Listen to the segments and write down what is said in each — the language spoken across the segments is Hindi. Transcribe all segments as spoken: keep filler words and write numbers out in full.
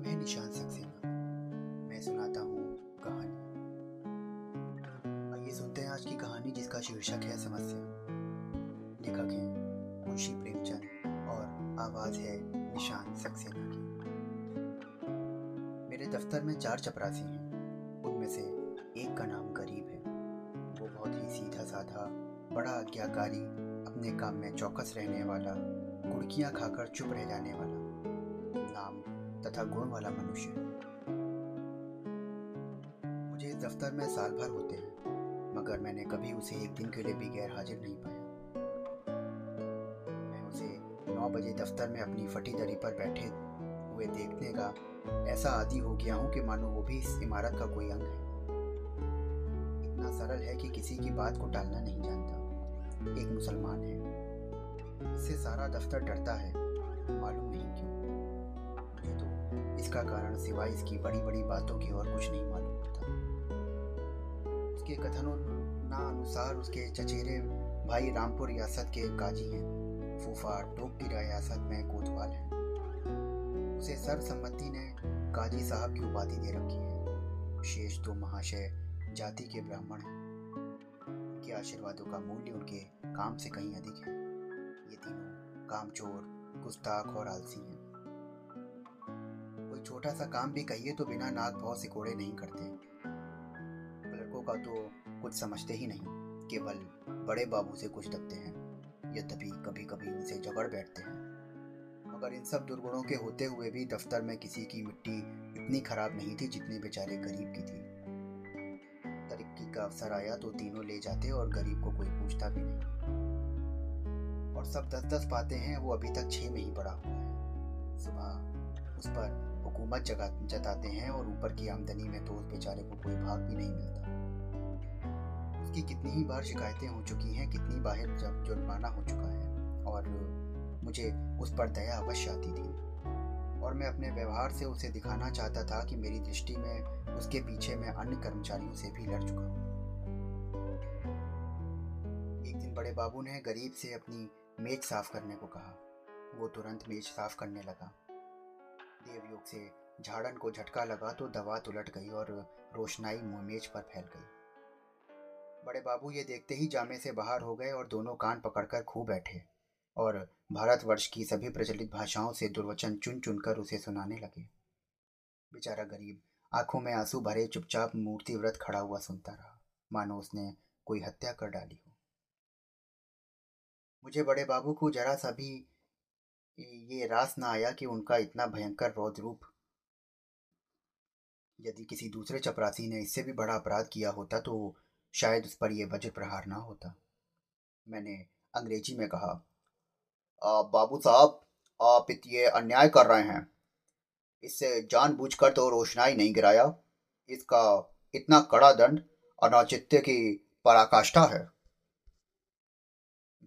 नाम है निशान सक्सेना। मैं सुनाता हूँ कहानी। आइए सुनते हैं आज की कहानी, जिसका शीर्षक है समस्या। लेखक है मुंशी प्रेमचंद और आवाज है निशान सक्सेना की। मेरे दफ्तर में चार चपरासी हैं। उनमें से एक का नाम गरीब है। वो बहुत ही सीधा साधा, बड़ा आज्ञाकारी, अपने काम में चौकस रहने वाला, कुड़कियाँ खाकर चुप रह जाने वाला, नाम तथा गुण वाला मनुष्य। मुझे इस दफ्तर में साल भर होते हैं, मगर मैंने कभी उसे एक दिन के लिए भी गैर हाजिर नहीं पाया। मैं उसे नौ बजे दफ्तर में अपनी फटी दरी पर बैठे हुए देखने का ऐसा आदी हो गया हूँ कि मानो वो भी इस इमारत का कोई अंग है। इतना सरल है कि किसी की बात को टालना नहीं जानता। एक मुसलमान है। इससे सारा दफ्तर डरता है, मालूम नहीं क्यों। इसका कारण सिवाय इसकी बड़ी बड़ी बातों की और कुछ नहीं मालूम होता। उसके कथनों ना अनुसार उसके चचेरे भाई रामपुर रियासत के काजी हैं, फूफा टोक की रियासत में कोतवाल है। उसे सर्वसम्मति ने काजी साहब की उपाधि दे रखी है। शेष दो महाशय जाति के ब्राह्मण हैं। उनके आशीर्वादों का मूल्य उनके काम से कहीं अधिक है। ये तीनों कामचोर, गुस्ताख और आलसी हैं। छोटा सा काम भी कहिए तो बिना नाक भाव सिकोड़े नहीं करते। लड़कों का तो कुछ समझते ही नहीं, केवल बड़े बाबू से कुछ दबते हैं, यद्यपि कभी कभी उनसे झगड़ बैठते हैं। मगर इन सब दुर्गुणों के होते हुए भी दफ्तर में किसी की मिट्टी इतनी खराब नहीं थी जितनी बेचारे गरीब की थी। तरक्की का अवसर आया तो तीनों ले जाते और गरीब को कोई पूछता भी नहीं। और सब दस दस पाते हैं। वो अभी तक छः में ही बड़ा हुआ है। सुबह उस पर हुकूमत जगा जताते हैं और ऊपर की आमदनी में तो उस बेचारे को कोई भाग भी नहीं मिलता। उसकी कितनी ही बार शिकायतें हो चुकी हैं, कितनी बार जब जुर्माना हो चुका है, और मुझे उस पर दया अवश्य आती थी। और मैं अपने व्यवहार से उसे दिखाना चाहता था कि मेरी दृष्टि में उसके पीछे मैं अन्य कर्मचारियों से भी लड़ चुका हूँ। एक दिन बड़े बाबू ने गरीब से अपनी मेज साफ करने को कहा। वो तुरंत मेज साफ करने लगा। देवयोग से झाड़न को झटका लगा तो दवात उलट गई और रोशनाई मेज पर फैल गई। बड़े बाबू ये देखते ही जामे से बाहर हो गए और दोनों कान पकड़कर खूब बैठे और भारतवर्ष की सभी प्रचलित भाषाओं से दुर्वचन चुन चुनकर उसे सुनाने लगे। बेचारा गरीब आंखों में आंसू भरे चुपचाप मूर्तिव्रत खड़ा हुआ सुनता रहा, मानो उसने कोई हत्या कर डाली हो। मुझे बड़े बाबू को जरा सा भी ये रास ना आया कि उनका इतना भयंकर रौद्र रूप, यदि किसी दूसरे चपरासी ने इससे भी बड़ा अपराध किया होता तो शायद उस पर यह वज्र प्रहार ना होता। मैंने अंग्रेजी में कहा, बाबू साहब आप ये अन्याय कर रहे हैं। इससे जानबूझकर तो रोशनाई नहीं गिराया। इसका इतना कड़ा दंड अनौचित्य की पराकाष्ठा है।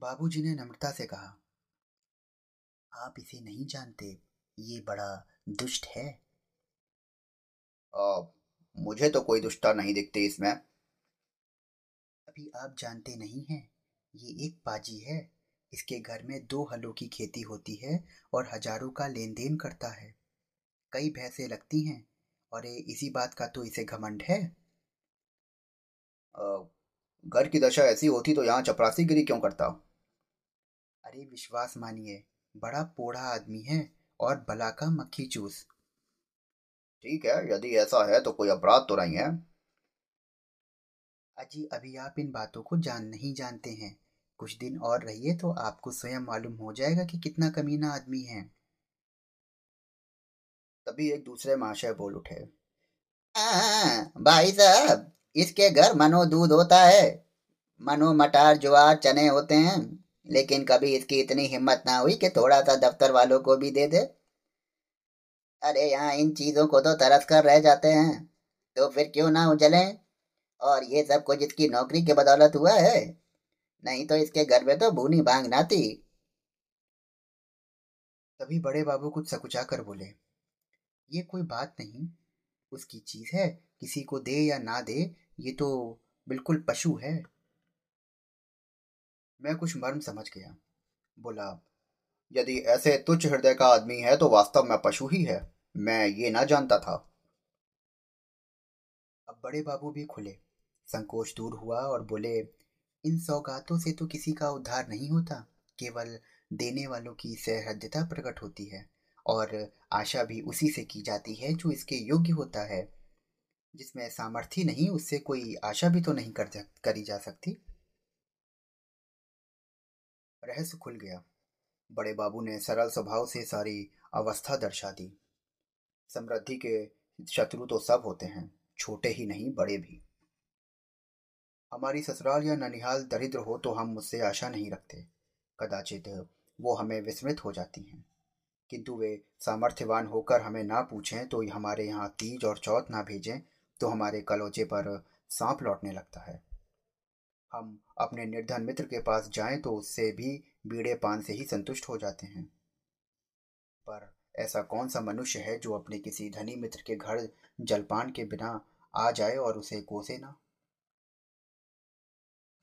बाबूजी ने नम्रता से कहा, आप इसे नहीं जानते, ये बड़ा दुष्ट है। आ, मुझे तो कोई दुष्टता नहीं दिखती इसमें। अभी आप जानते नहीं हैं, ये एक पाजी है। इसके घर में दो हलों की खेती होती है और हजारों का लेन देन करता है। कई भैंसें लगती हैं और ये इसी बात का तो इसे घमंड है। आ, घर की दशा ऐसी होती तो यहाँ चपरासीगिरी क्यों करता। अरे विश्वास मानिए, बड़ा पोढ़ा आदमी है और बला का मक्खी चूस। ठीक है, यदि ऐसा है तो कोई अपराध तो नहीं है। अजी अभी आप इन बातों को जान नहीं जानते हैं। कुछ दिन और रहिए तो आपको स्वयं मालूम हो जाएगा कि कितना कमीना आदमी है। तभी एक दूसरे महाशय बोल उठे, भाई साहब इसके घर मनो दूध होता है, मनो मटार ज्वार चने होते हैं, लेकिन कभी इसकी इतनी हिम्मत ना हुई कि थोड़ा सा दफ्तर वालों को भी दे दे। अरे यहाँ इन चीज़ों को तो तरस कर रह जाते हैं, तो फिर क्यों ना उजलें। और ये सब कुछ इसकी नौकरी के बदौलत हुआ है, नहीं तो इसके घर में तो भूनी भांग ना थी। तभी बड़े बाबू कुछ सकुचा कर बोले, ये कोई बात नहीं, उसकी चीज़ है, किसी को दे या ना दे, ये तो बिल्कुल पशु है। मैं कुछ मर्म समझ गया। बोला, यदि ऐसे तुच्छ हृदय का आदमी है तो वास्तव में पशु ही है। मैं ये ना जानता था। अब बड़े बाबू भी खुले, संकोच दूर हुआ और बोले, इन सौगातों से तो किसी का उद्धार नहीं होता, केवल देने वालों की सहृदयता प्रकट होती है और आशा भी उसी से की जाती है जो इसके योग्य होता है। जिसमें सामर्थ्य नहीं उससे कोई आशा भी तो नहीं कर जा, करी जा सकती। रहस्य खुल गया। बड़े बाबू ने सरल स्वभाव से सारी अवस्था दर्शा दी। समृद्धि के शत्रु तो सब होते हैं, छोटे ही नहीं बड़े भी। हमारी ससुराल या ननिहाल दरिद्र हो तो हम मुझसे आशा नहीं रखते, कदाचित वो हमें विस्मृत हो जाती हैं, किंतु वे सामर्थ्यवान होकर हमें ना पूछें तो हमारे यहाँ तीज और चौथ ना भेजें तो हमारे कलोचे पर सांप लौटने लगता है। हम अपने निर्धन मित्र के पास जाएं तो उससे भी बीड़े पान से ही संतुष्ट हो जाते हैं। पर ऐसा कौन सा मनुष्य है जो अपने किसी धनी मित्र के घर जलपान के बिना आ जाए और उसे कोसे ना।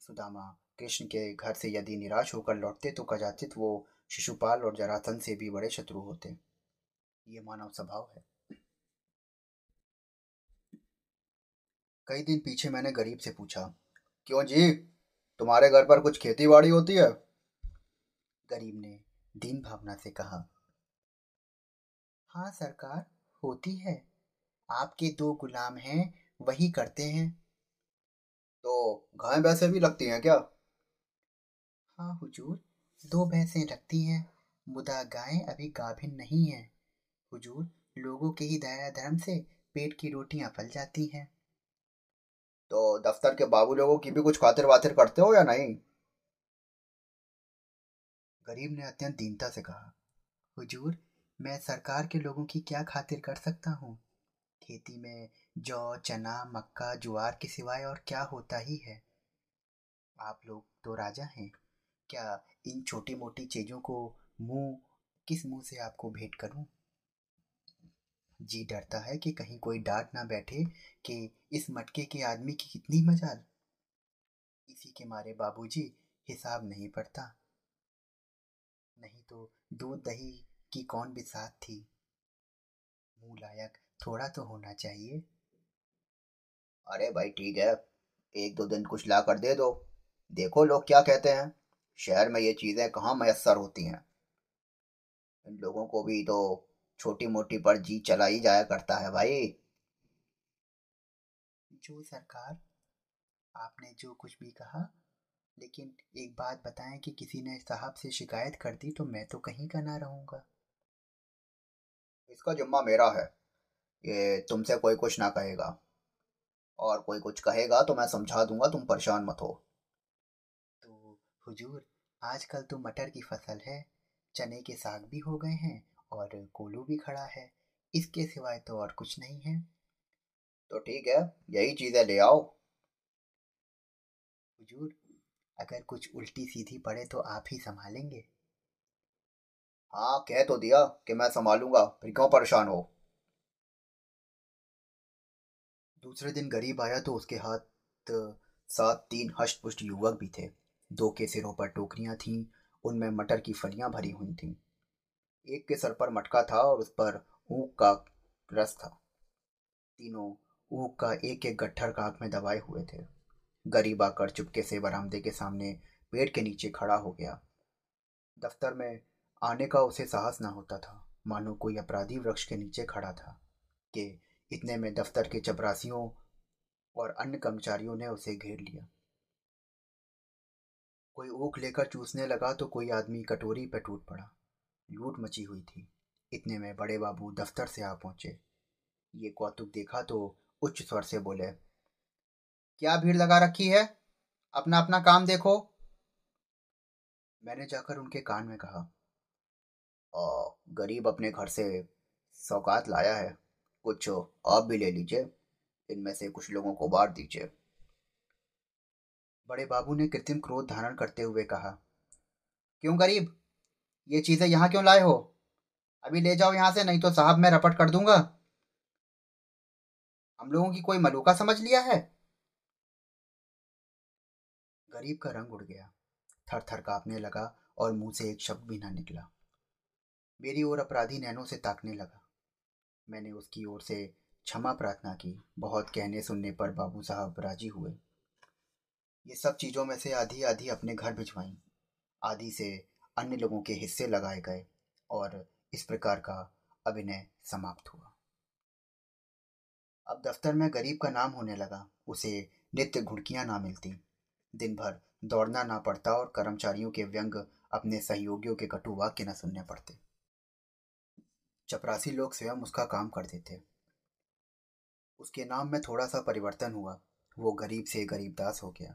सुदामा कृष्ण के घर से यदि निराश होकर लौटते तो कदाचित वो शिशुपाल और जरासंध से भी बड़े शत्रु होते। ये मानव स्वभाव है। कई दिन पीछे मैंने गरीब से पूछा, क्यों जी, तुम्हारे घर पर कुछ खेती बाड़ी होती है? गरीब ने दीन भावना से कहा, हाँ सरकार होती है, आपके दो गुलाम हैं वही करते हैं। तो गाय भैंसे भी लगती हैं क्या? हाँ हुजूर, दो भैंसें लगती हैं, मुदा गाय अभी गाभिन नहीं है हुजूर, लोगों के ही दया धर्म से पेट की रोटियां फल जाती हैं। तो दफ्तर के बाबू लोगों की भी कुछ खातिर वातिर करते हो या नहीं? गरीब ने अत्यंत दीनता से कहा, हुजूर मैं सरकार के लोगों की क्या खातिर कर सकता हूँ? खेती में जौ, चना, मक्का, ज्वार के सिवाय और क्या होता ही है। आप लोग तो राजा हैं, क्या इन छोटी मोटी चीजों को मुंह किस मुंह से आपको भेंट करूं? जी डरता है कि कहीं कोई डांट ना बैठे कि इस मटके के आदमी की कितनी मजाल। इसी के मारे बाबूजी हिसाब नहीं पड़ता, नहीं तो दूध दही की कौन बिसात थी। मुंह लायक थोड़ा तो होना चाहिए। अरे भाई ठीक है, एक दो दिन कुछ ला कर दे दो, देखो लोग क्या कहते हैं। शहर में ये चीज़ें कहाँ मयस्सर होती हैं। इन लोगों को भी तो छोटी मोटी पर जी चला ही जाया करता है भाई। जो सरकार, आपने जो कुछ भी कहा, लेकिन एक बात बताएं कि किसी ने साहब से शिकायत कर दी तो मैं तो कहीं का ना रहूँगा। इसका जिम्मा मेरा है, ये तुमसे कोई कुछ ना कहेगा, और कोई कुछ कहेगा तो मैं समझा दूंगा, तुम परेशान मत हो। हुजूर आजकल तो मटर की फसल है, चने के साग भी हो गए हैं और कोलू भी खड़ा है, इसके सिवाय तो और कुछ नहीं है। तो ठीक है, यही चीज़ें ले आओ। हुजूर अगर कुछ उल्टी सीधी पड़े तो आप ही संभालेंगे। हाँ कह तो दिया कि मैं संभालूंगा, फिर क्यों परेशान हो। दूसरे दिन गरीब आया तो उसके हाथ साथ तीन हष्ट पुष्ट युवक भी थे। दो के सिरों पर टोकरियां थीं, उनमें मटर की फलियां भरी हुई थीं। एक के सर पर मटका था और उस पर ऊख का रस था। तीनों ऊख का एक एक गट्ठर काक में दबाए हुए थे। गरीब आकर चुपके से बरामदे के सामने पेड़ के नीचे खड़ा हो गया। दफ्तर में आने का उसे साहस ना होता था, मानो कोई अपराधी वृक्ष के नीचे खड़ा था कि इतने में दफ्तर के चपरासियों और अन्य कर्मचारियों ने उसे घेर लिया। कोई ऊख लेकर चूसने लगा तो कोई आदमी कटोरी पर टूट पड़ा। लूट मची हुई थी। इतने में बड़े बाबू दफ्तर से आ पहुंचे। ये कौतुक देखा तो उच्च स्वर से बोले, क्या भीड़ लगा रखी है, अपना अपना काम देखो। मैंने जाकर उनके कान में कहा, आ, गरीब अपने घर से सौगात लाया है, कुछ आप भी ले लीजिए, इनमें से कुछ लोगों को बांट दीजिए। बड़े बाबू ने कृत्रिम क्रोध धारण करते हुए कहा, क्यों गरीब, ये चीज़ें यहाँ क्यों लाए हो? अभी ले जाओ यहाँ से, नहीं तो साहब मैं रपट कर दूंगा। हम लोगों की कोई मलूका समझ लिया है? गरीब का रंग उड़ गया, थर थर कांपने लगा और मुंह से एक शब्द भी ना निकला। मेरी ओर अपराधी नैनों से ताकने लगा। मैंने उसकी ओर से क्षमा प्रार्थना की। बहुत कहने सुनने पर बाबू साहब राजी हुए। ये सब चीज़ों में से आधी आधी अपने घर भिजवाई, आधी से अन्य लोगों के हिस्से लगाए गए और इस प्रकार का अभिनय समाप्त हुआ। अब दफ्तर में गरीब का नाम होने लगा। उसे नित्य घुड़कियाँ ना मिलती, दिन भर दौड़ना ना पड़ता और कर्मचारियों के व्यंग अपने सहयोगियों के कटु वाक्य न सुनने पड़ते। चपरासी लोग स्वयं उसका काम करते थे। उसके नाम में थोड़ा सा परिवर्तन हुआ, वो गरीब से गरीबदास हो गया।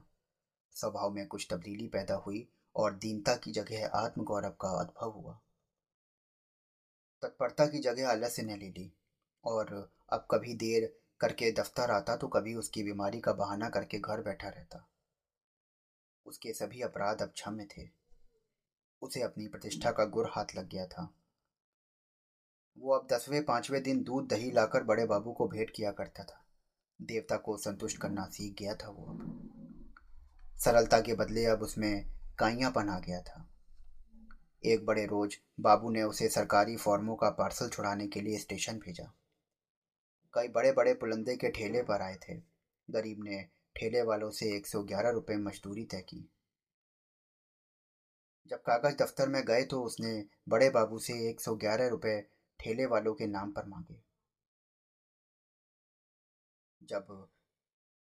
स्वभाव में कुछ तब्दीली पैदा हुई और दीनता की जगह आत्मगौरव का उद्भव हुआ। तत्परता की जगह आलस्य ने ले ली और अब कभी देर करके दफ्तर आता तो कभी उसकी बीमारी का बहाना करके घर बैठा रहता। उसके सभी अपराध अब क्षम्य थे। उसे अपनी प्रतिष्ठा का गुर हाथ लग गया था। वो अब दसवें पांचवें दिन दूध दही लाकर बड़े बाबू को भेंट किया करता था। देवता को संतुष्ट करना सीख गया था वो। सरलता के बदले अब उसमें काइयापन आ गया था। एक बड़े रोज बाबू ने उसे सरकारी फॉर्मों का पार्सल छुड़ाने के लिए स्टेशन भेजा। कई बड़े बड़े पुलंदे के ठेले पर आए थे। गरीब ने ठेले वालों से एक सौ ग्यारह रुपये मजदूरी तय की। जब कागज दफ्तर में गए तो उसने बड़े बाबू से एक सौ ग्यारह रुपये ठेले वालों के नाम पर मांगे। जब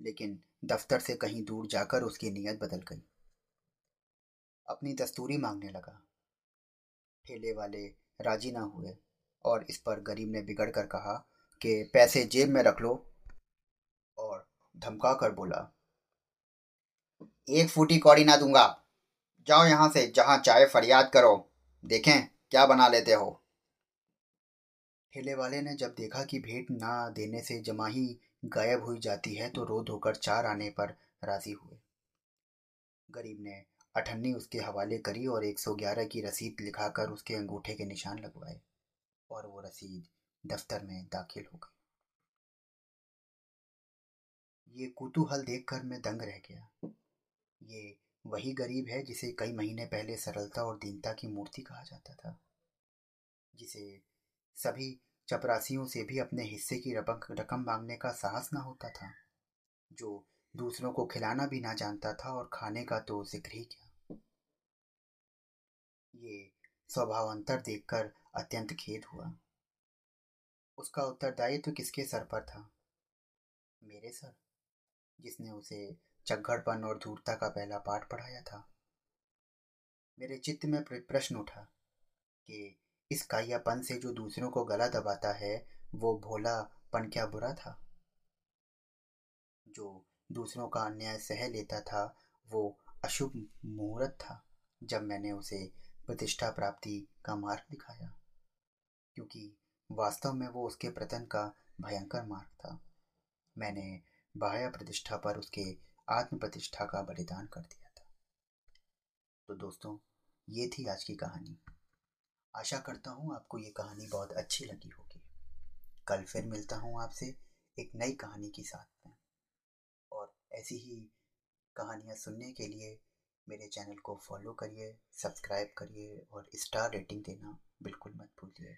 लेकिन दफ्तर से कहीं दूर जाकर उसकी नीयत बदल गई। अपनी दस्तूरी मांगने लगा। ठेले वाले राजी ना हुए और इस पर गरीब ने बिगड़ कर कहा कि पैसे जेब में रख लो, और धमका कर बोला, एक फूटी कौड़ी ना दूंगा, जाओ यहाँ से, जहाँ चाहे फरियाद करो, देखें क्या बना लेते हो। ठेले वाले ने जब देखा कि भेंट ना देने से जमाही गायब हुई जाती है तो रो धोकर चार आने पर राजी हुए। गरीब ने अठन्नी उसके हवाले करी और एक सौ ग्यारह की रसीद लिखाकर उसके अंगूठे के निशान लगवाए और वो रसीद दफ्तर में दाखिल हो गई। ये कुतूहल देखकर मैं दंग रह गया। ये वही गरीब है जिसे कई महीने पहले सरलता और दीनता की मूर्ति कहा जाता था, जिसे सभी चपरासियों से भी अपने हिस्से की रकम मांगने का साहस ना होता था, जो दूसरों को खिलाना भी ना जानता था और खाने का तो जिक्र ही क्या। ये स्वभावांतर देखकर अत्यंत खेद हुआ। उसका उत्तरदायित्व तो किसके सर पर था? मेरे सर, जिसने उसे चघड़पन और धूर्तता का पहला पाठ पढ़ाया था। मेरे चित्त में प्रश्न उठा कि इस कायापन से जो दूसरों को गला दबाता है वो भोलापन क्या बुरा था? जो दूसरों का अन्याय सह लेता था वो अशुभ मुहूर्त था, जब मैंने उसे प्रतिष्ठा प्राप्ति का मार्ग दिखाया, क्योंकि वास्तव में वो उसके प्रतन का भयंकर मार्ग था। मैंने बाह्य प्रतिष्ठा पर उसके आत्म प्रतिष्ठा का बलिदान कर दिया था। तो दोस्तों, ये थी आज की कहानी। आशा करता हूँ आपको ये कहानी बहुत अच्छी लगी होगी। कल फिर मिलता हूँ आपसे एक नई कहानी के साथ में, और ऐसी ही कहानियाँ सुनने के लिए मेरे चैनल को फॉलो करिए, सब्सक्राइब करिए और स्टार रेटिंग देना बिल्कुल मत भूलिए।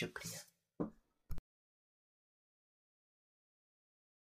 शुक्रिया।